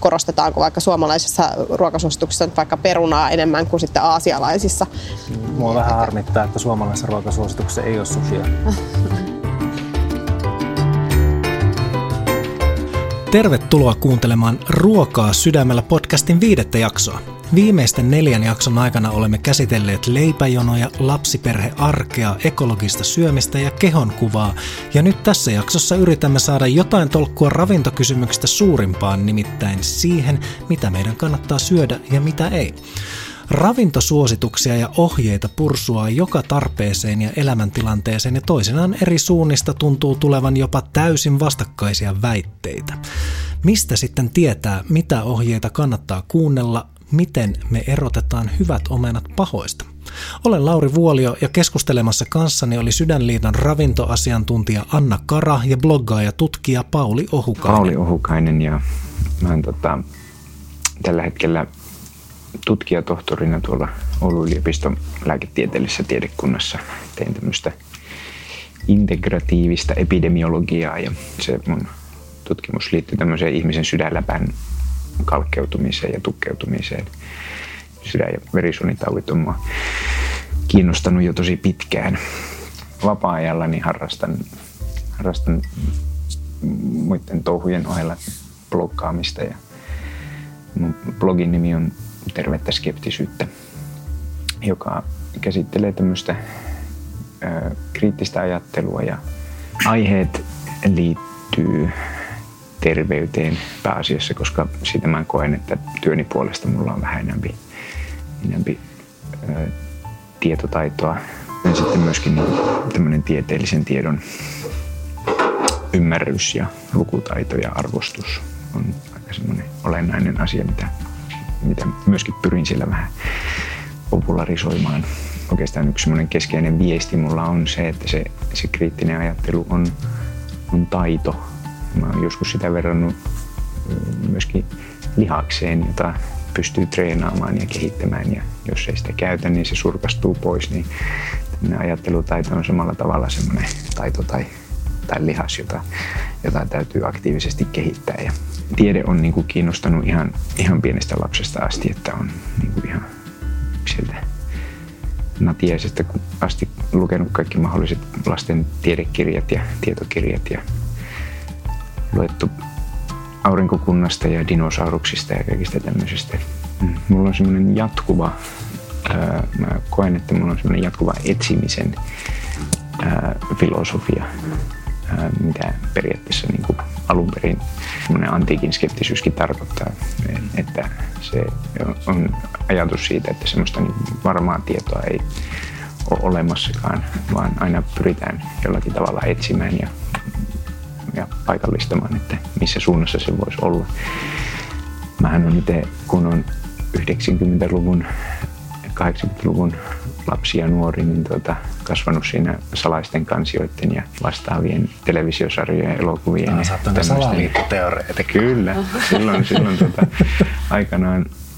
korostetaanko vaikka suomalaisessa ruokasuosituksessa vaikka perunaa enemmän kuin sitten aasialaisissa. Mua vähän harmittaa, että suomalaisessa ruokasuosituksessa ei ole sushia. Tervetuloa kuuntelemaan Ruokaa sydämellä -podcastin 5. jaksoa. Viimeisten 4 jakson aikana olemme käsitelleet leipäjonoja, lapsiperhearkea, ekologista syömistä ja kehonkuvaa. Ja nyt tässä jaksossa yritämme saada jotain tolkkua ravintokysymyksistä suurimpaan, nimittäin siihen, mitä meidän kannattaa syödä ja mitä ei. Ravintosuosituksia ja ohjeita pursuaa joka tarpeeseen ja elämäntilanteeseen, ja toisinaan eri suunnista tuntuu tulevan jopa täysin vastakkaisia väitteitä. Mistä sitten tietää, mitä ohjeita kannattaa kuunnella? Miten me erotetaan hyvät omenat pahoista? Olen Lauri Vuolio ja keskustelemassa kanssani oli Sydänliiton ravintoasiantuntija Anna Kara ja bloggaaja ja tutkija Pauli Ohukainen. Ja mä oon tällä hetkellä tutkijatohtorina tuolla Oulun yliopiston lääketieteellisessä tiedekunnassa. Tein tämmöistä integratiivista epidemiologiaa, ja se mun tutkimus liittyy tämmöiseen ihmisen sydänläpään kalkkeutumiseen ja tukkeutumiseen. Sydän- ja verisuonitaudit on mua kiinnostanut jo tosi pitkään. Vapaa-ajallani harrastan muiden touhujen ohella bloggaamista, ja mun blogin nimi on Tervettä skeptisyyttä, joka käsittelee tämmöistä kriittistä ajattelua, ja aiheet liittyy terveyteen pääasiassa, koska siitä mä koen, että työni puolesta mulla on vähän enempi tietotaitoa. Ja sitten myöskin tämmöinen tieteellisen tiedon ymmärrys ja lukutaito ja arvostus on aika semmoinen olennainen asia, mitä myöskin pyrin siellä vähän popularisoimaan. Oikeastaan yksi semmoinen keskeinen viesti mulla on se, että se kriittinen ajattelu on taito. Mä oon joskus sitä verrannut myöskin lihakseen, jota pystyy treenaamaan ja kehittämään, ja jos ei sitä käytä, niin se surkastuu pois. Niin ajattelutaito on samalla tavalla semmoinen taito tai lihas, jota täytyy aktiivisesti kehittää. Ja tiede on niin kuin kiinnostanut ihan pienestä lapsesta asti, että on niin kuin ihan sieltä natiaisesta asti lukenut kaikki mahdolliset lasten tiedekirjat ja tietokirjat, ja luettu aurinkokunnasta ja dinosauruksista ja kaikista tämmöisestä. Mulla on semmoinen jatkuva, mä koen, että mulla on semmoinen jatkuva etsimisen filosofia, mitä periaatteessa niin kuin alun perin semmoinen antiikin skeptisyyskin tarkoittaa, että se on ajatus siitä, että semmoista niin varmaa tietoa ei ole olemassakaan, vaan aina pyritään jollakin tavalla etsimään ja paikallistamaan, että missä suunnassa se voisi olla. Mähän on itse, kun on 90-luvun, 80-luvun lapsi ja nuori, niin kasvanut siinä salaisten kansioiden ja vastaavien televisiosarjojen ja elokuvien. Sä oot tämmöistä salaliittoteoreetikko. Kyllä, silloin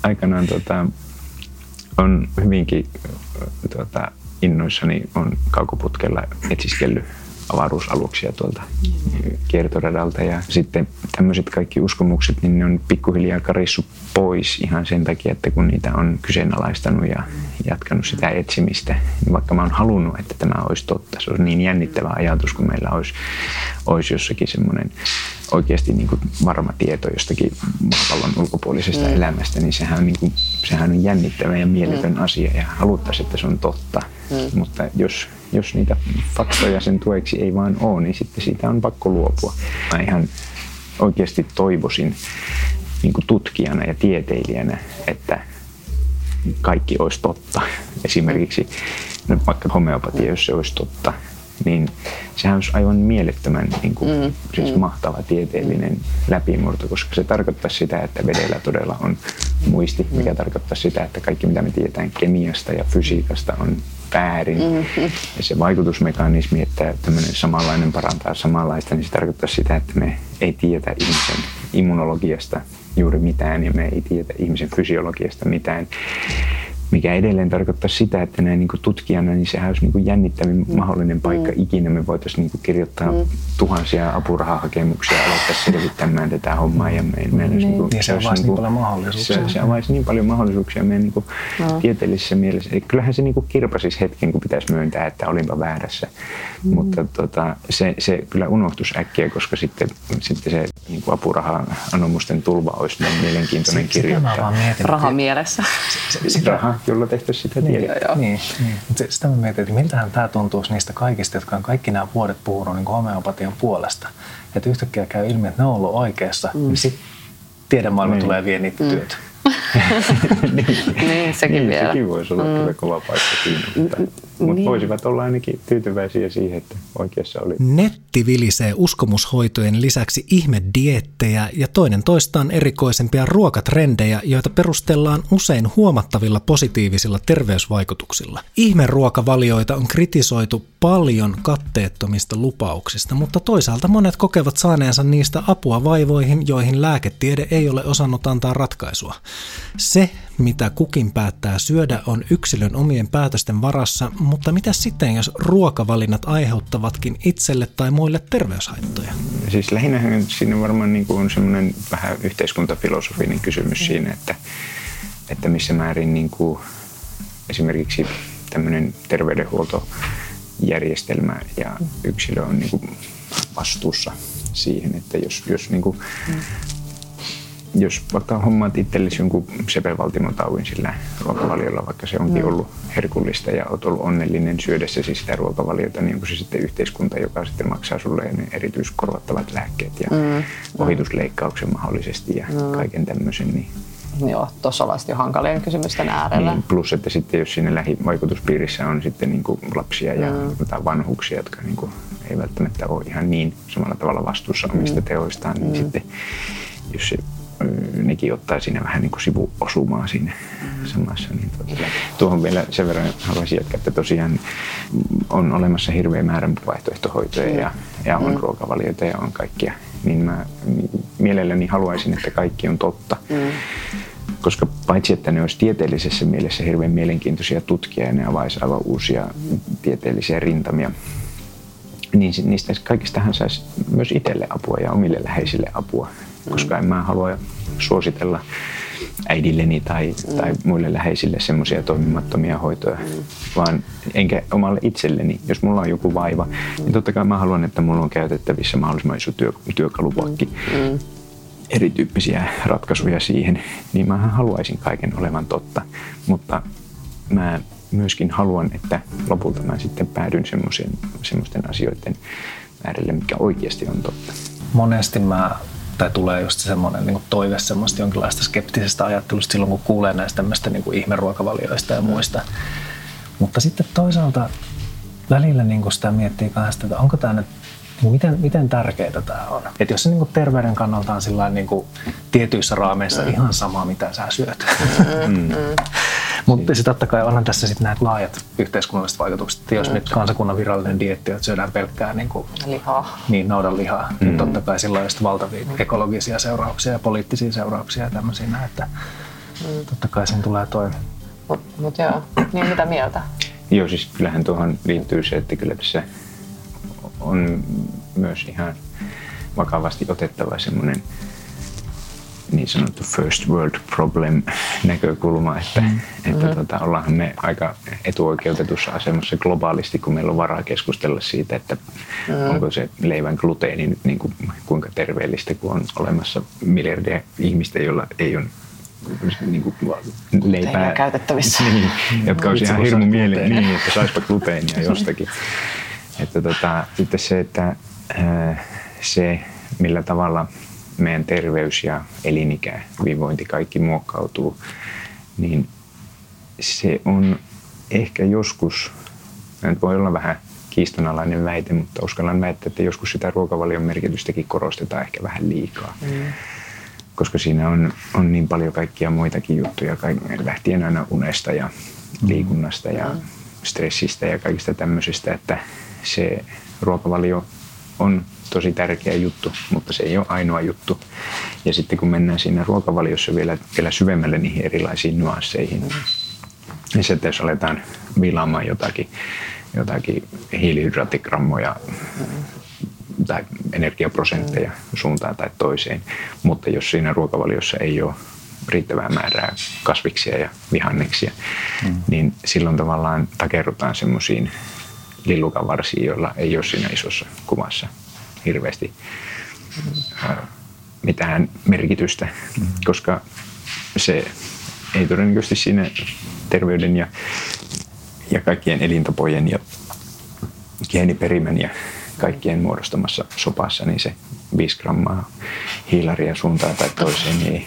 aikanaan on hyvinkin innoissani on kaukoputkella etsiskellyt avaruusaluksia tuolta kiertoradalta, ja sitten tämmöiset kaikki uskomukset, niin ne on pikkuhiljaa karissut pois ihan sen takia, että kun niitä on kyseenalaistanut ja jatkanut sitä etsimistä, niin vaikka mä oon halunnut, että tämä olisi totta, se on niin jännittävä ajatus, kun meillä olisi jossakin semmoinen oikeasti niin kuin varma tieto jostakin maapallon ulkopuolisesta elämästä, niin sehän on jännittävä ja mieletön asia, ja haluttaisiin, että se on totta. Mutta jos niitä faktoja sen tueksi ei vaan ole, niin sitten siitä on pakko luopua. Mä ihan oikeasti toivoisin niin kuin tutkijana ja tieteilijänä, että kaikki olisi totta. Esimerkiksi vaikka homeopatia, jos se olisi totta, niin sehän olisi aivan mielettömän niin kuin, siis mahtava tieteellinen läpimurto, koska se tarkoittaa sitä, että vedellä todella on muisti, mikä tarkoittaa sitä, että kaikki mitä me tiedetään kemiasta ja fysiikasta on väärin. Ja se vaikutusmekanismi, että tämmöinen samanlainen parantaa samanlaista, niin se tarkoittaa sitä, että me ei tietä ihmisen immunologiasta juuri mitään ja me ei tietä ihmisen fysiologiasta mitään. mikä edelleen tarkoittaa sitä, että näin niinku tutkijana niin sehän olisi niinku jännittävin mahdollinen paikka ikinä. Me voitaisiin niinku kirjoittaa tuhansia apurahahakemuksia ja aloittaa selvittämään tätä hommaa. Ja meidän niinku, ja se avaisi niin paljon mahdollisuuksia. Se avaisi niin paljon mahdollisuuksia meidän niinku tieteellisessä mielessä. Eli kyllähän se niinku kirpasisi hetken, kun pitäisi myöntää, että olinpa väärässä. Mutta se kyllä unohtuisi äkkiä, koska sitten se niinku apuraha-anomusten tulva olisi niin mielenkiintoinen kirjoittaa. Rahamielessä. Raha, jolla tehtäisiin sitä tiedettä. Niin. Sitä mä mietin, että miltähän tämä tuntuisi niistä kaikista, jotka on kaikki nämä vuodet puhunut niin homeopatian puolesta. Että yhtäkkiä käy ilmi, että ne on ollut oikeassa, niin sitten tiedemaailma tulee vie niitä työtä. Sekin vielä. Sekin voisi olla kyllä kova paikka siinä, mutta voisivat olla ainakin tyytyväisiä siihen, että oikeassa oli. Netti vilisee uskomushoitojen lisäksi ihmediettejä ja toinen toistaan erikoisempia ruokatrendejä, joita perustellaan usein huomattavilla positiivisilla terveysvaikutuksilla. Ihmeruokavalioita on kritisoitu paljon katteettomista lupauksista, mutta toisaalta monet kokevat saaneensa niistä apua vaivoihin, joihin lääketiede ei ole osannut antaa ratkaisua. Se, mitä kukin päättää syödä, on yksilön omien päätösten varassa, mutta mitä sitten, jos ruokavalinnat aiheuttavatkin itselle tai muille terveyshaittoja? Siis lähinnähän siinä varmaan niin kuin on semmoinen vähän yhteiskuntafilosofinen kysymys siinä, että missä määrin niin kuin esimerkiksi tämmöinen terveydenhuoltojärjestelmä ja yksilö on niin kuin vastuussa siihen, että jos niin kuin jos vaikka hommaat itsellesi jonkun sepelvaltimotaudin sillä ruokavaliolla, vaikka se onkin ollut herkullista ja olet ollut onnellinen syödessäsi sitä ruokavaliota, niin onko se sitten yhteiskunta, joka sitten maksaa sulle ne erityiskorvattavat lääkkeet ja ohitusleikkauksen mahdollisesti ja kaiken tämmöisen. Niin. Joo, tuossa ollaan sitten jo hankalien kysymysten äärellä. Niin, plus, että sitten jos siinä lähivaikutuspiirissä on sitten niin kuin lapsia ja vanhuksia, jotka niin kuin ei välttämättä ole ihan niin samalla tavalla vastuussa omista teoistaan, niin sitten jos se nekin ottaa siinä vähän niin kuin sivuosumaa siinä samassa. Niin tuohon vielä sen verran haluaisin jatkaa, että tosiaan on olemassa hirveä määrä vaihtoehtohoitoja ja on ruokavalioita ja on kaikkia. Niin mä mielelläni haluaisin, että kaikki on totta. Koska paitsi, että ne olisi tieteellisessä mielessä hirveän mielenkiintoisia tutkia ja ne avaisi aivan uusia tieteellisiä rintamia, niin niistä kaikistahan saisi myös itselle apua ja omille läheisille apua. Koska en mä halua suositella äidilleni tai muille läheisille semmoisia toimimattomia hoitoja, vaan enkä omalle itselleni. Jos mulla on joku vaiva, niin totta kai mä haluan, että mulla on käytettävissä mahdollisimman iso työkalupakki. Erityyppisiä ratkaisuja siihen, niin mä haluaisin kaiken olevan totta. Mutta mä myöskin haluan, että lopulta mä sitten päädyn semmoisten asioiden äärelle, mitkä oikeasti on totta. Monesti tulee just semmoinen niin kuin toive semmoista jonkinlaista skeptisestä ajattelusta silloin, kun kuulee näistä tämmöistä niin kuin ihmeruokavalioista ja muista. Mutta sitten toisaalta välillä niin kuin sitä miettii vähän sitä, että onko tämä nyt, miten tärkeää tämä on. Että jos se niin kuin terveyden kannalta on sillain niin kuin tietyissä raameissa ihan sama, mitä sä syöt. Mutta totta kai onhan tässä sitten näitä laajat yhteiskunnalliset vaikutukset. Jos nyt kansakunnan virallinen dieetti, että syödään pelkkää niin kuin lihaa. Niin, naudanlihaa. Niin totta kai sillä on valtavia ekologisia seurauksia ja poliittisia seurauksia ja tämmöisiä. Että totta kai sen tulee toimia. Mutta joo, niin mitä mieltä? Joo, siis kyllähän tuohon liittyy se, että kyllä tässä on myös ihan vakavasti otettava semmoinen niin sanottu first world problem näkökulma, että ollaanhan me aika etuoikeutetussa asemassa globaalisti, kun meillä on varaa keskustella siitä, että onko se leivän gluteeni nyt niin kuin, kuinka terveellistä, kun on olemassa miljardia ihmistä, joilla ei ole niin kuin leipää käytettävissä, niin, jotka olisi ihan hirmu mieleen, niin, että saisipa gluteenia jostakin. Sitten se, että se millä tavalla meidän terveys ja elinikä, hyvinvointi, kaikki muokkautuu, niin se on ehkä joskus, nyt voi olla vähän kiistanalainen väite, mutta uskallan väittää, että joskus sitä ruokavalion merkitystäkin korostetaan ehkä vähän liikaa. Koska siinä on niin paljon kaikkia muitakin juttuja, lähtien aina unesta ja liikunnasta ja stressistä ja kaikista tämmöisestä, että se ruokavalio on tosi tärkeä juttu, mutta se ei ole ainoa juttu. Ja sitten kun mennään siinä ruokavaliossa vielä syvemmälle niihin erilaisiin nuansseihin, Niin se, että jos aletaan vilaamaan jotakin hiilihydraattigrammoja tai energiaprosentteja suuntaan tai toiseen, mutta jos siinä ruokavaliossa ei ole riittävää määrää kasviksia ja vihanneksia, niin silloin tavallaan takerrutaan semmoisiin lillukanvarsiin, joilla ei ole siinä isossa kuvassa hirveästi mitään merkitystä, koska se ei todennäköisesti siinä terveyden ja kaikkien elintapojen ja geeniperimän ja kaikkien muodostamassa sopassa, niin se 5 grammaa hiilaria suuntaan tai toiseen niin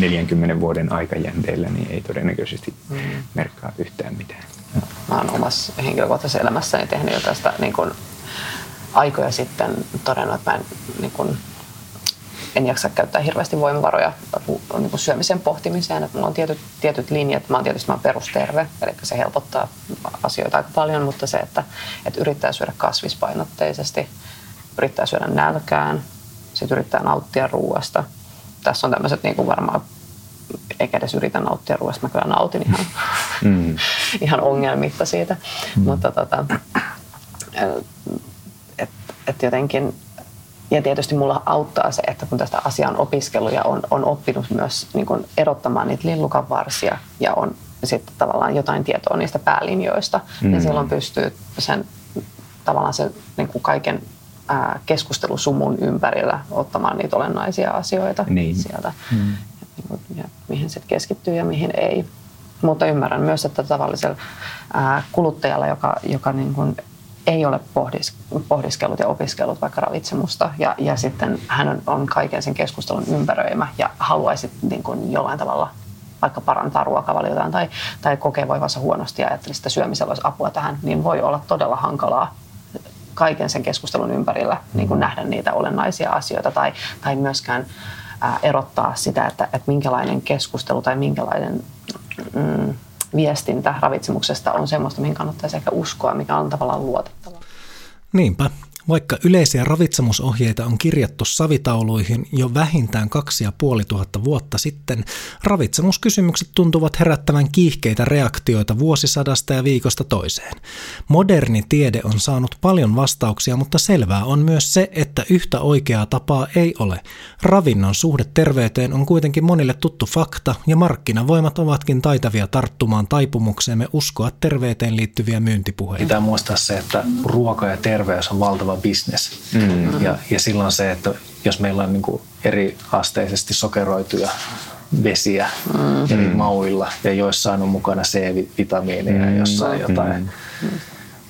40 vuoden aikajänteellä niin ei todennäköisesti merkkaa yhtään mitään. Mä oon omassa henkilökohtaisessa elämässäni tehnyt jo tästä niin kun aikoja sitten todennut, että mä en jaksa käyttää hirveästi voimavaroja niin kun syömisen pohtimiseen. Että mulla on tietyt linjat. Mä oon perusterve, eli se helpottaa asioita aika paljon, mutta se, että yrittää syödä kasvispainotteisesti, yrittää syödä nälkään, sitten yrittää nauttia ruoasta. Tässä on tämmöiset niin kuin varmaan, eikä edes yritä nauttia ruoasta, mä kyllä nautin ihan ongelmitta siitä, mutta et jotenkin, ja tietysti mulla auttaa se, että kun tästä asian opiskeluja on oppinut myös niin kuin erottamaan niitä lillukanvarsia ja on sitten tavallaan jotain tietoa niistä päälinjoista, niin silloin pystyy sen tavallaan sen niin kuin kaiken keskustelusumun ympärillä ottamaan niitä olennaisia asioita sieltä, ja mihin se keskittyy ja mihin ei. Mutta ymmärrän myös, että tavallisella kuluttajalla, joka niin kuin ei ole pohdiskellut ja opiskellut vaikka ravitsemusta, ja sitten hän on kaiken sen keskustelun ympäröimä ja haluaisi niin kuin jollain tavalla vaikka parantaa ruokavaliotaan tai kokee voivansa huonosti ja ajattelisi, että syömisellä olisi apua tähän, niin voi olla todella hankalaa kaiken sen keskustelun ympärillä niin kuin nähdä niitä olennaisia asioita tai myöskään erottaa sitä, että minkälainen keskustelu tai minkälainen viestintä ravitsemuksesta on semmoista, mihin kannattaisi ehkä uskoa, mikä on tavallaan luotettavaa. Niinpä. Vaikka yleisiä ravitsemusohjeita on kirjattu savitauluihin jo vähintään 2500 vuotta sitten, ravitsemuskysymykset tuntuvat herättävän kiihkeitä reaktioita vuosisadasta ja viikosta toiseen. Moderni tiede on saanut paljon vastauksia, mutta selvää on myös se, että yhtä oikeaa tapaa ei ole. Ravinnon suhde terveyteen on kuitenkin monille tuttu fakta, ja markkinavoimat ovatkin taitavia tarttumaan taipumukseemme uskoa terveyteen liittyviä myyntipuheita. Pitää muistaa se, että ruoka ja terveys on valtava business. Ja silloin se, että jos meillä on niin kuin eri asteisesti sokeroituja vesiä eri mauilla ja joissain on mukana C-vitamiineja ja jossain jotain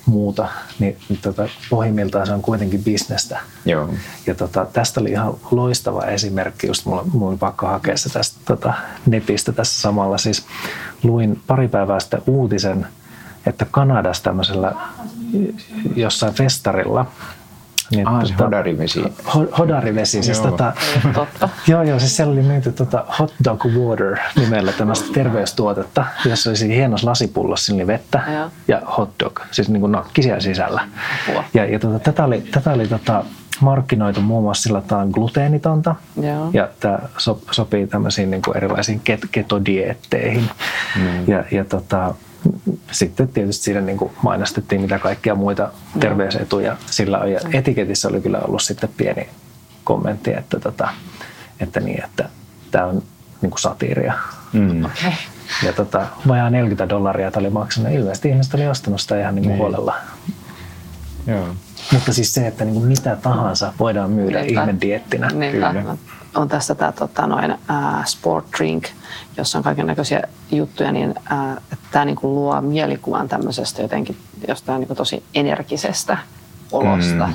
muuta, niin pohjimmiltaan se on kuitenkin bisnestä. Joo. Ja tästä oli ihan loistava esimerkki, just mulla oli pakko hakea se tästä netistä tässä samalla. Siis luin pari päivää sitten uutisen, että Kanadassa tämmöisellä jossain festarilla. Niin se hodarivesi. Hodarivesi, siis siis siellä oli myyty hot dog water nimellä tämmöistä terveystuotetta, jossa oli hienossa lasipullossa, niin vettä ja hot dog, siis niin kuin nakki siellä sisällä. Tätä oli markkinoitu muun muassa sillä, että tämä on gluteenitonta ja tämä sopii tämmöisiin niin kuin erilaisiin ketodieetteihin. Sitten tietysti siinä niin kuin mainostettiin mitä kaikkia muita terveysetuja sillä on, ja etiketissä oli kyllä ollut sitten pieni kommentti, että tämä on niin kuin satiiria. Ja vajaa $40 tämä oli maksanut. Ilmeisesti ihmiset oli ostanut sitä ihan niin kuin huolella. Joo. Mutta siis se, että niin kuin mitä tahansa voidaan myydä ihmedieettinä. On tässä tämä sport drink, jossa on kaikennäköisiä juttuja, niin tämä niinku luo mielikuvan tämmöisestä jotenkin jostain niinku tosi energisestä olosta.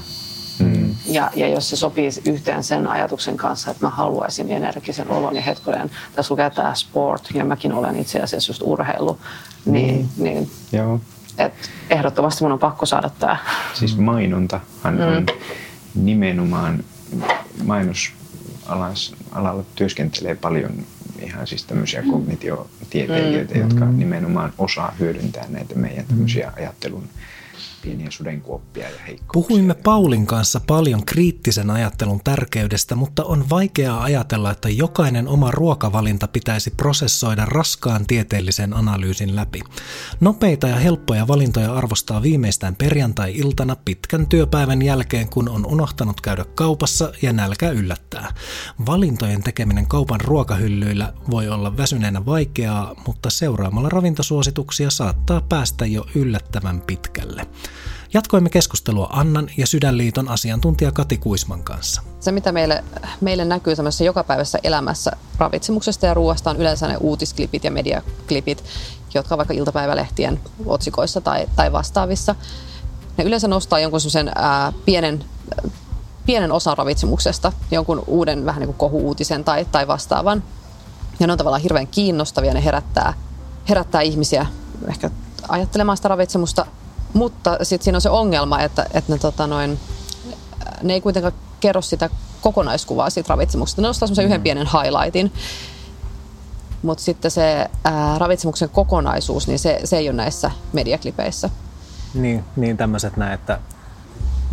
Ja jos se sopii yhteen sen ajatuksen kanssa, että mä haluaisin energisen olon, ja hetkinen, tässä lukee tämä sport, ja mäkin olen itse asiassa just urheilu, niin ehdottomasti mun on pakko saada tämä. Siis mainontahan on nimenomaan alalla työskentelee paljon ihan siis tämmöisiä kognitiotieteilijöitä, jotka nimenomaan osaa hyödyntää näitä meidän tämmöisiä ajattelun pieniä sudenkuoppia ja heikkouksia. Puhuimme Paulin kanssa paljon kriittisen ajattelun tärkeydestä, mutta on vaikeaa ajatella, että jokainen oma ruokavalinta pitäisi prosessoida raskaan tieteellisen analyysin läpi. Nopeita ja helppoja valintoja arvostaa viimeistään perjantai-iltana pitkän työpäivän jälkeen, kun on unohtanut käydä kaupassa ja nälkä yllättää. Valintojen tekeminen kaupan ruokahyllyillä voi olla väsyneenä vaikeaa, mutta seuraamalla ravintosuosituksia saattaa päästä jo yllättävän pitkälle. Jatkoimme keskustelua Annan ja Sydänliiton asiantuntija Kati Kuisman kanssa. Se, mitä meille näkyy tämmöisessä jokapäiväisessä elämässä ravitsemuksesta ja ruoasta, on yleensä ne uutisklipit ja mediaklipit, jotka on vaikka iltapäivälehtien otsikoissa tai vastaavissa. Ne yleensä nostaa jonkun semmoisen pienen osan ravitsemuksesta, jonkun uuden vähän niin kuin kohu-uutisen tai vastaavan. Ja ne on tavallaan hirveän kiinnostavia, ne herättää ihmisiä ehkä ajattelemaan sitä ravitsemusta, mutta sitten siinä on se ongelma, että ne ei kuitenkaan kerro sitä kokonaiskuvaa siitä ravitsemuksesta. Ne nostaa semmoisen yhden pienen highlightin, mutta sitten se ravitsemuksen kokonaisuus, niin se ei ole näissä mediaklipeissä. Niin tämmöiset näin, että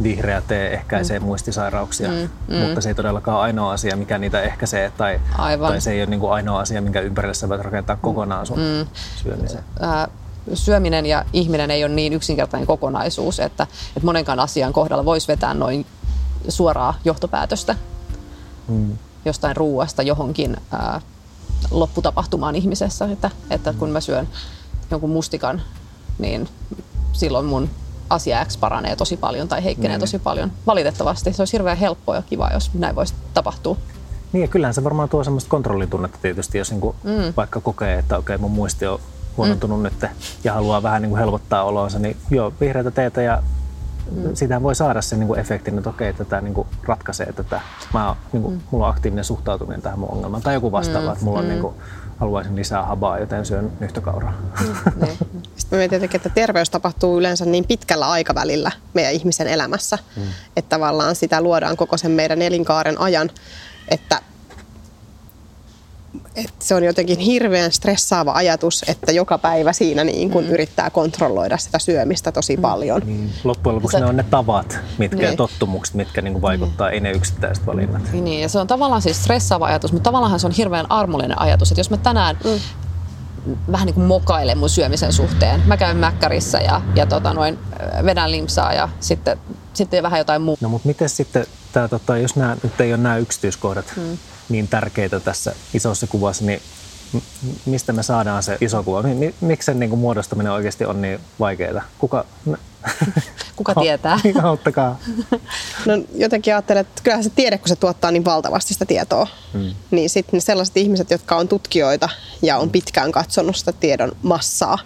vihreä tee ehkäisee muistisairauksia, mutta se ei todellakaan ainoa asia, mikä niitä ehkäisee, tai se ei ole niin kuin ainoa asia, minkä ympärille sä voit rakentaa kokonaan sun syömisen. Syöminen ja ihminen ei ole niin yksinkertainen kokonaisuus, että monenkaan asian kohdalla voisi vetää noin suoraa johtopäätöstä jostain ruuasta johonkin lopputapahtumaan ihmisessä, että kun mä syön jonkun mustikan, niin silloin mun asia X paranee tosi paljon tai heikkenee tosi paljon. Valitettavasti se olisi hirveän helppoa ja kivaa, jos näin voisi tapahtua. Niin, ja kyllähän se varmaan tuo semmoista kontrollitunnetta tietysti, jos niinku vaikka kokee, että okei, mun muisti on huonontunut nyt ja haluaa vähän niin kuin helpottaa oloonsa, niin joo, vihreätä teetä ja siitähän voi saada sen niin kuin efektin, että okei, tätä niin kuin ratkaisee tätä. Mulla on aktiivinen suhtautuminen tähän mun ongelmaan tai joku vastaava, että mulla on niin kuin, haluaisin lisää habaa, joten syön nyhtökauraa. Sitten me tietenkin, että terveys tapahtuu yleensä niin pitkällä aikavälillä meidän ihmisen elämässä, että tavallaan sitä luodaan koko sen meidän elinkaaren ajan, että se on jotenkin hirveän stressaava ajatus, että joka päivä siinä niin kun yrittää kontrolloida sitä syömistä tosi paljon. Niin. Loppujen lopuksi ne on ne tavat ja tottumukset, mitkä niin kuin vaikuttaa, ei ne yksittäiset valinnat. Niin, ja se on tavallaan siis stressaava ajatus, mutta tavallaan se on hirveän armollinen ajatus, että jos mä tänään vähän niin kuin mokailen mun syömisen suhteen, mä käyn mäkkärissä ja vedän limsaa ja sitten vähän jotain muuta. No mutta miten sitten, jos nyt ei ole nämä yksityiskohdat, niin tärkeitä tässä isossa kuvassa, niin mistä me saadaan se iso kuva? Miksi sen niin kuin muodostaminen oikeasti on niin vaikeaa? Kuka tietää? Auttakaa. No jotenkin ajattelen, että kyllähän se tiede, kun se tuottaa niin valtavasti sitä tietoa, niin sitten sellaiset ihmiset, jotka on tutkijoita ja on pitkään katsonut sitä tiedon massaa,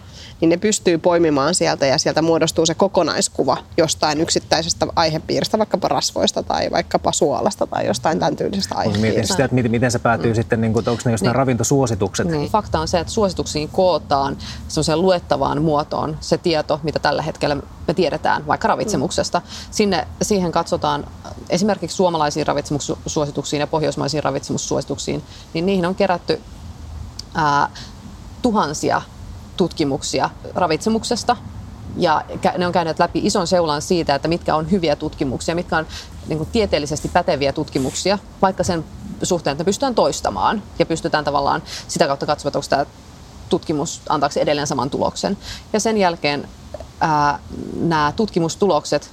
niin ne pystyy poimimaan sieltä ja sieltä muodostuu se kokonaiskuva jostain yksittäisestä aihepiiristä, vaikkapa rasvoista tai vaikkapa suolasta tai jostain tämän tyylisestä aihepiiristä. Mietin sitä, että miten se päätyy sitten, niin kuin, onko ne jostain ravintosuositukset? Niin. Fakta on se, että suosituksiin kootaan sellaiseen luettavaan muotoon se tieto, mitä tällä hetkellä me tiedetään vaikka ravitsemuksesta. Siihen katsotaan esimerkiksi suomalaisiin ravitsemussuosituksiin ja pohjoismaisiin ravitsemussuosituksiin, niin niihin on kerätty tuhansia tutkimuksia ravitsemuksesta ja ne on käyneet läpi ison seulan siitä, että mitkä on hyviä tutkimuksia, mitkä on niin kuin tieteellisesti päteviä tutkimuksia, vaikka sen suhteen, että pystytään toistamaan ja pystytään tavallaan sitä kautta katsomaan, että onko tämä tutkimus antaako edelleen saman tuloksen. Ja sen jälkeen nämä tutkimustulokset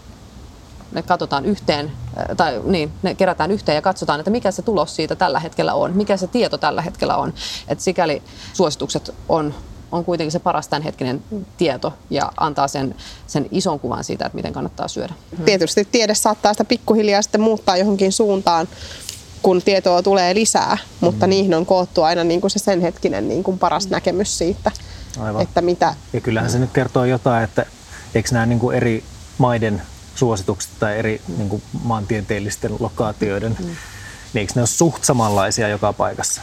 ne katsotaan yhteen, tai niin, ne kerätään yhteen ja katsotaan, että mikä se tulos siitä tällä hetkellä on, mikä se tieto tällä hetkellä on. Et sikäli suositukset on kuitenkin se paras tämänhetkinen tieto ja antaa sen ison kuvan siitä, että miten kannattaa syödä. Tietysti tiede saattaa sitä pikkuhiljaa sitten muuttaa johonkin suuntaan, kun tietoa tulee lisää, mutta niihin on koottu aina niin kuin se sen hetkinen niin kuin paras näkemys siitä, aivan, että mitä. Ja kyllähän se nyt kertoo jotain, että eikö nämä niin kuin eri maiden suositukset tai eri niin kuin maantieteellisten lokaatioiden, niin eikö ne ole suht samanlaisia joka paikassa?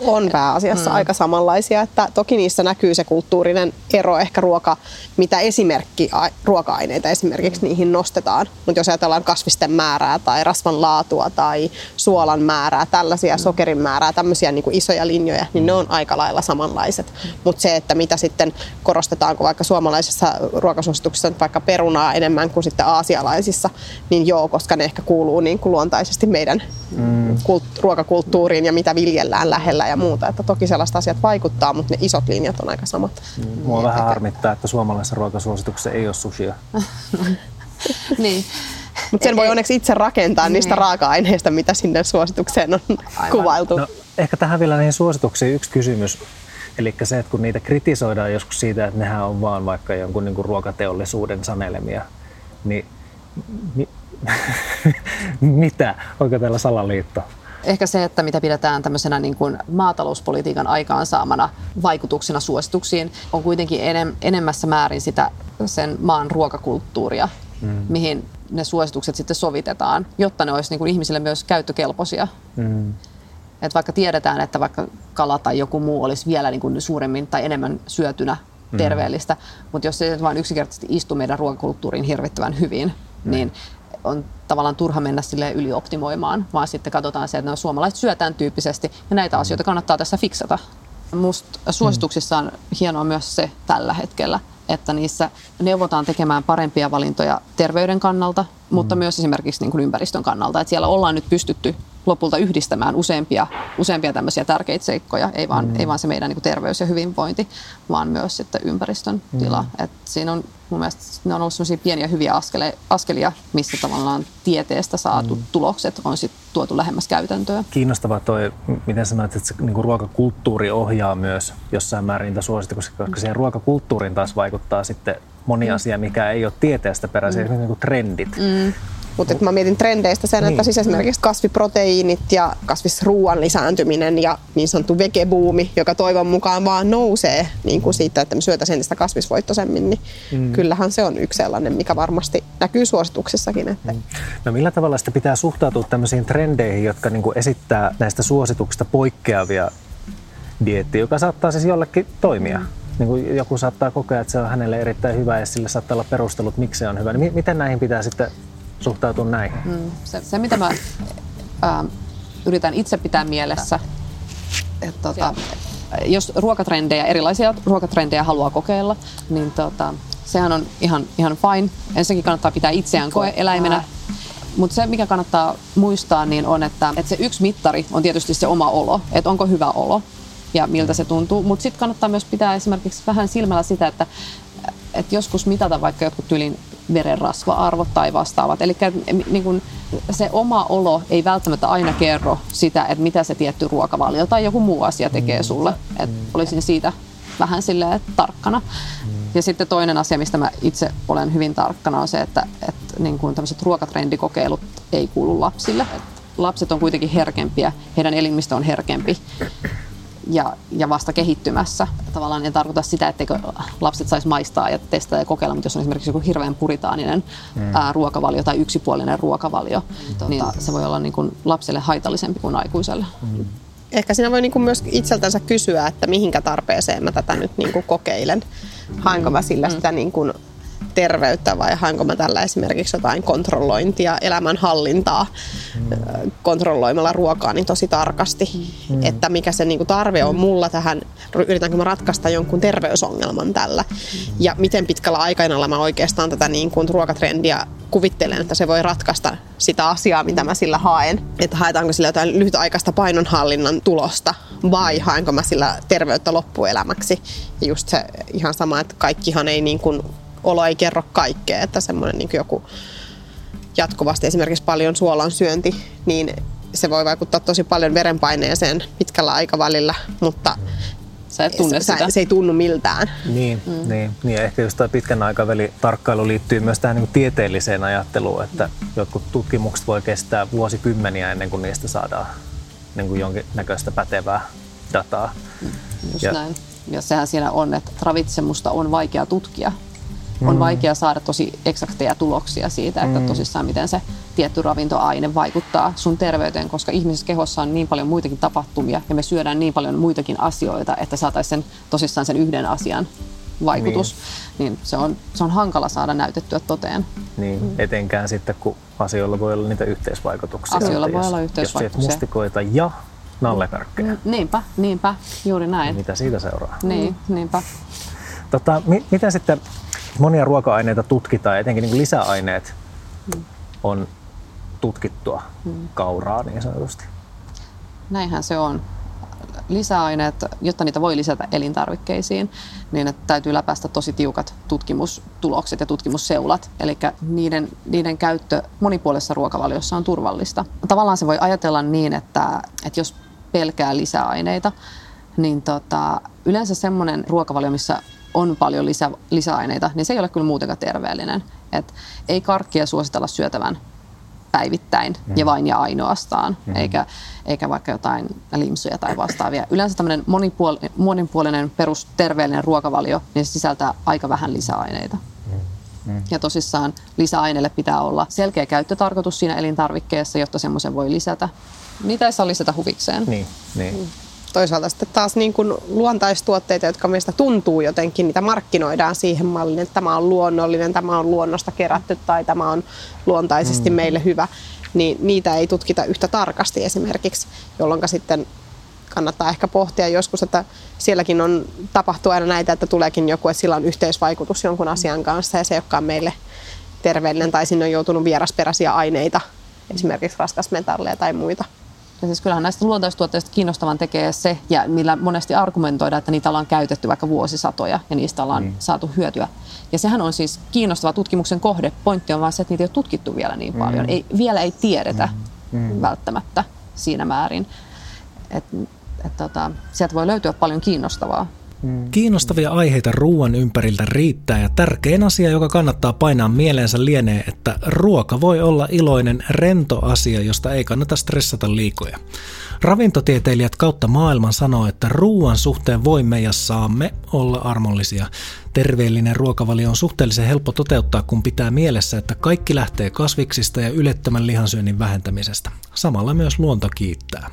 on pääasiassa aika samanlaisia, että toki niissä näkyy se kulttuurinen ero ehkä mitä ruoka-aineita esimerkiksi niihin nostetaan, mutta jos ajatellaan kasvisten määrää tai rasvan laatua tai suolan määrää, tällaisia sokerin määrää, tämmöisiä niin kuin isoja linjoja, niin ne on aika lailla samanlaiset, mutta se, että mitä sitten korostetaanko vaikka suomalaisessa ruokasuosituksessa vaikka perunaa enemmän kuin sitten aasialaisissa, niin joo, koska ne ehkä kuuluu niin kuin luontaisesti meidän ruokakulttuuriin ja mitä viljellään lähellä ja muuta. Että toki sellaiset asiat vaikuttaa, mutta ne isot linjat on aika samat. Mua vähän harmittaa, että suomalaisessa ruokasuosituksessa ei ole sushia. Niin. Mutta sen voi onneksi itse rakentaa niistä raaka-aineista, mitä sinne suositukseen on kuvailtu. No, ehkä tähän vielä näihin suosituksiin yksi kysymys. Eli se, että kun niitä kritisoidaan joskus siitä, että nehän on vaan vaikka jonkun niin kuin ruokateollisuuden sanelemia, niin mitä? Onko täällä salaliitto? Ehkä se, että mitä pidetään tämmöisenä niin kuin maatalouspolitiikan aikaansaamana vaikutuksena suosituksiin, on kuitenkin enemmässä määrin sitä sen maan ruokakulttuuria, mihin ne suositukset sitten sovitetaan, jotta ne olisi niin kuin ihmisille myös käyttökelpoisia. Että vaikka tiedetään, että vaikka kala tai joku muu olisi vielä niin kuin suuremmin tai enemmän syötynä terveellistä, mutta jos se vain yksinkertaisesti istu meidän ruokakulttuuriin hirvittävän hyvin, niin on tavallaan turha mennä silleen ylioptimoimaan, vaan sitten katsotaan se, että ne suomalaiset syötään tyyppisesti ja näitä asioita kannattaa tässä fiksata. Musta suosituksissa on hienoa myös se tällä hetkellä, että niissä neuvotaan tekemään parempia valintoja terveyden kannalta, mutta myös esimerkiksi niin kuin ympäristön kannalta. Että siellä ollaan nyt pystytty lopulta yhdistämään useampia tämmöisiä tärkeitä seikkoja, ei vaan se meidän niin kuin terveys ja hyvinvointi, vaan myös sitten ympäristön tila. Et siinä on mun mielestä ne on ollut sellaisia pieniä hyviä askelia, missä tavallaan tieteestä saatu tulokset on sitten tuotu lähemmäs käytäntöä. Kiinnostavaa toi, miten sanoit, että se niin kuin ruokakulttuuri ohjaa myös jossain määrin niitä suosituksia, koska siihen ruokakulttuuriin taas vaikuttaa sitten moni asia, mikä ei ole tieteestä peräisin, esimerkiksi niin kuin trendit. Mutta mä mietin trendeistä sen, että siis esimerkiksi kasviproteiinit ja kasvisruuan lisääntyminen ja niin sanottu vegebuumi, joka toivon mukaan vaan nousee niin kuin siitä, että me syötäisiin entistä kasvisvoittoisemmin, niin kyllähän se on yksi sellainen, mikä varmasti näkyy suosituksissakin. Että. No millä tavalla sitä pitää suhtautua tämmöisiin trendeihin, jotka niin kuin esittää näistä suosituksista poikkeavia dieettiä, joka saattaa siis jollekin toimia? Niin kuin joku saattaa kokea, että se on hänelle erittäin hyvä ja sillä saattaa olla perustelut, miksi se on hyvä. Niin miten näihin pitää sitten suhtautua näihin? Se mitä mä yritän itse pitää mielessä, että jos ruokatrendejä, erilaisia ruokatrendejä haluaa kokeilla, niin sehän on ihan fine. Ensinnäkin kannattaa pitää itseään koe-eläimenä. Mutta se, mikä kannattaa muistaa, niin on, että se yksi mittari on tietysti se oma olo, että onko hyvä olo ja miltä se tuntuu. Mutta sitten kannattaa myös pitää esimerkiksi vähän silmällä sitä, että joskus mitata vaikka jotkut tyylin verenrasva-arvot tai vastaavat. Eli niin kun se oma olo ei välttämättä aina kerro sitä, että mitä se tietty ruokavalio tai joku muu asia tekee sulle. Et olisin siitä vähän silleen tarkkana. Ja sitten toinen asia, mistä mä itse olen hyvin tarkkana, on se, että niin kun tämmöiset ruokatrendikokeilut ei kuulu lapsille. Et lapset on kuitenkin herkempiä, heidän elimistö on herkempi. Ja vasta kehittymässä. Tavallaan en tarkoita sitä, etteikö lapset saisi maistaa ja testata ja kokeilla, mutta jos on esimerkiksi joku hirveän puritaaninen ruokavalio tai yksipuolinen ruokavalio, niin se voi olla niin kuin lapselle haitallisempi kuin aikuiselle. Ehkä siinä voi niin kuin myös itseltänsä kysyä, että mihinkä tarpeeseen mä tätä nyt niin kuin kokeilen. Haenko mä sillä sitä niin kuin terveyttä vai haenko mä tällä esimerkiksi jotain kontrollointia, elämänhallintaa kontrolloimalla ruokaa niin tosi tarkasti, että mikä se niinku tarve on mulla tähän, yritänkö mä ratkaista jonkun terveysongelman tällä ja miten pitkällä aikajänällä mä oikeastaan tätä niinku ruokatrendiä kuvittelen, että se voi ratkaista sitä asiaa, mitä mä sillä haen, että haetaanko sillä jotain lyhytaikaista painonhallinnan tulosta vai haenko mä sillä terveyttä loppuelämäksi ja just se ihan sama, että kaikkihan ei niin kuin olo ei kerro kaikkea, että semmoinen niin joku jatkuvasti esimerkiksi paljon suolan syönti, niin se voi vaikuttaa tosi paljon verenpaineeseen pitkällä aikavälillä, mutta se ei tunnu miltään. Niin. Ehkä just tämä pitkän aikavälin tarkkailu liittyy myös tähän niin tieteelliseen ajatteluun, että jotkut tutkimukset voi kestää vuosikymmeniä ennen kuin niistä saadaan niin kuin jonkinnäköistä pätevää dataa. Just näin. Ja sehän siinä on, että ravitsemusta on vaikea tutkia. On vaikea saada tosi eksakteja tuloksia siitä, että tosissaan miten se tietty ravintoaine vaikuttaa sun terveyteen, koska ihmisessä kehossa on niin paljon muitakin tapahtumia ja me syödään niin paljon muitakin asioita, että saataisiin sen, tosissaan sen yhden asian vaikutus, niin se on hankala saada näytettyä toteen. Niin, etenkään sitten, kun asioilla voi olla niitä yhteisvaikutuksia. Asioilla voi olla yhteisvaikutuksia. Jos sieltä mustikoita ja nallekarkkeja. Niinpä, juuri näin. Mitä siitä seuraa? Niinpä. Miten sitten monia ruoka-aineita tutkitaan, etenkin niin kuin lisäaineet on tutkittua kauraa niin sanotusti? Näinhän se on. Lisäaineet, jotta niitä voi lisätä elintarvikkeisiin, niin että täytyy läpäistä tosi tiukat tutkimustulokset ja tutkimusseulat. Eli niiden käyttö monipuolisessa ruokavaliossa on turvallista. Tavallaan se voi ajatella niin, että jos pelkää lisäaineita, niin yleensä semmoinen ruokavalio, missä on paljon lisäaineita, niin se ei ole kyllä muutenkaan terveellinen. Et ei karkkia suositella syötävän päivittäin ja vain ja ainoastaan, eikä vaikka jotain limsuja tai vastaavia. Yleensä tämmöinen monipuolinen perusterveellinen ruokavalio, niin se sisältää aika vähän lisäaineita. Ja tosissaan lisäaineille pitää olla selkeä käyttötarkoitus siinä elintarvikkeessa, jotta semmoisen voi lisätä. Niitä ei saa lisätä huvikseen. Toisaalta sitten taas niin kuin luontaistuotteita, jotka meistä tuntuu jotenkin, niitä markkinoidaan siihen malliin, että tämä on luonnollinen, tämä on luonnosta kerätty tai tämä on luontaisesti meille hyvä, niin niitä ei tutkita yhtä tarkasti esimerkiksi, jolloin sitten kannattaa ehkä pohtia joskus, että sielläkin tapahtuu aina näitä, että tuleekin joku, että sillä on yhteisvaikutus jonkun asian kanssa ja se ei olekaan meille terveellinen tai sinne on joutunut vierasperäisiä aineita, esimerkiksi raskasmetalleja tai muita. Ja siis kyllähän näistä luontaistuotteista kiinnostavan tekee se, ja millä monesti argumentoidaan, että niitä ollaan käytetty vaikka vuosisatoja ja niistä ollaan saatu hyötyä. Ja sehän on siis kiinnostava tutkimuksen kohde. Pointti on vaan se, että niitä ei ole tutkittu vielä niin paljon. Vielä ei tiedetä välttämättä siinä määrin. Sieltä voi löytyä paljon kiinnostavaa. Kiinnostavia aiheita ruoan ympäriltä riittää ja tärkein asia, joka kannattaa painaa mieleensä lienee, että ruoka voi olla iloinen, rento asia, josta ei kannata stressata liikoja. Ravintotieteilijät kautta maailman sanoo, että ruoan suhteen voimme ja saamme olla armollisia. Terveellinen ruokavalio on suhteellisen helppo toteuttaa, kun pitää mielessä, että kaikki lähtee kasviksista ja ylettömän lihansyönnin vähentämisestä. Samalla myös luonto kiittää.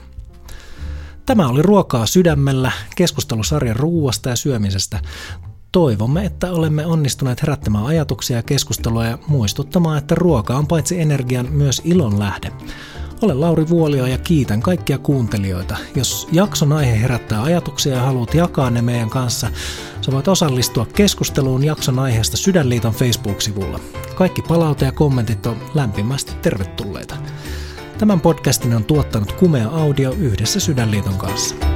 Tämä oli Ruokaa sydämellä, keskustelusarja ruuasta ja syömisestä. Toivomme, että olemme onnistuneet herättämään ajatuksia ja keskustelua ja muistuttamaan, että ruoka on paitsi energian myös ilon lähde. Olen Lauri Vuolio ja kiitän kaikkia kuuntelijoita. Jos jakson aihe herättää ajatuksia ja haluat jakaa ne meidän kanssa, sä voit osallistua keskusteluun jakson aiheesta Sydänliiton Facebook-sivulla. Kaikki palaute ja kommentit on lämpimästi tervetulleita. Tämän podcastin on tuottanut Kumea Audio yhdessä Sydänliiton kanssa.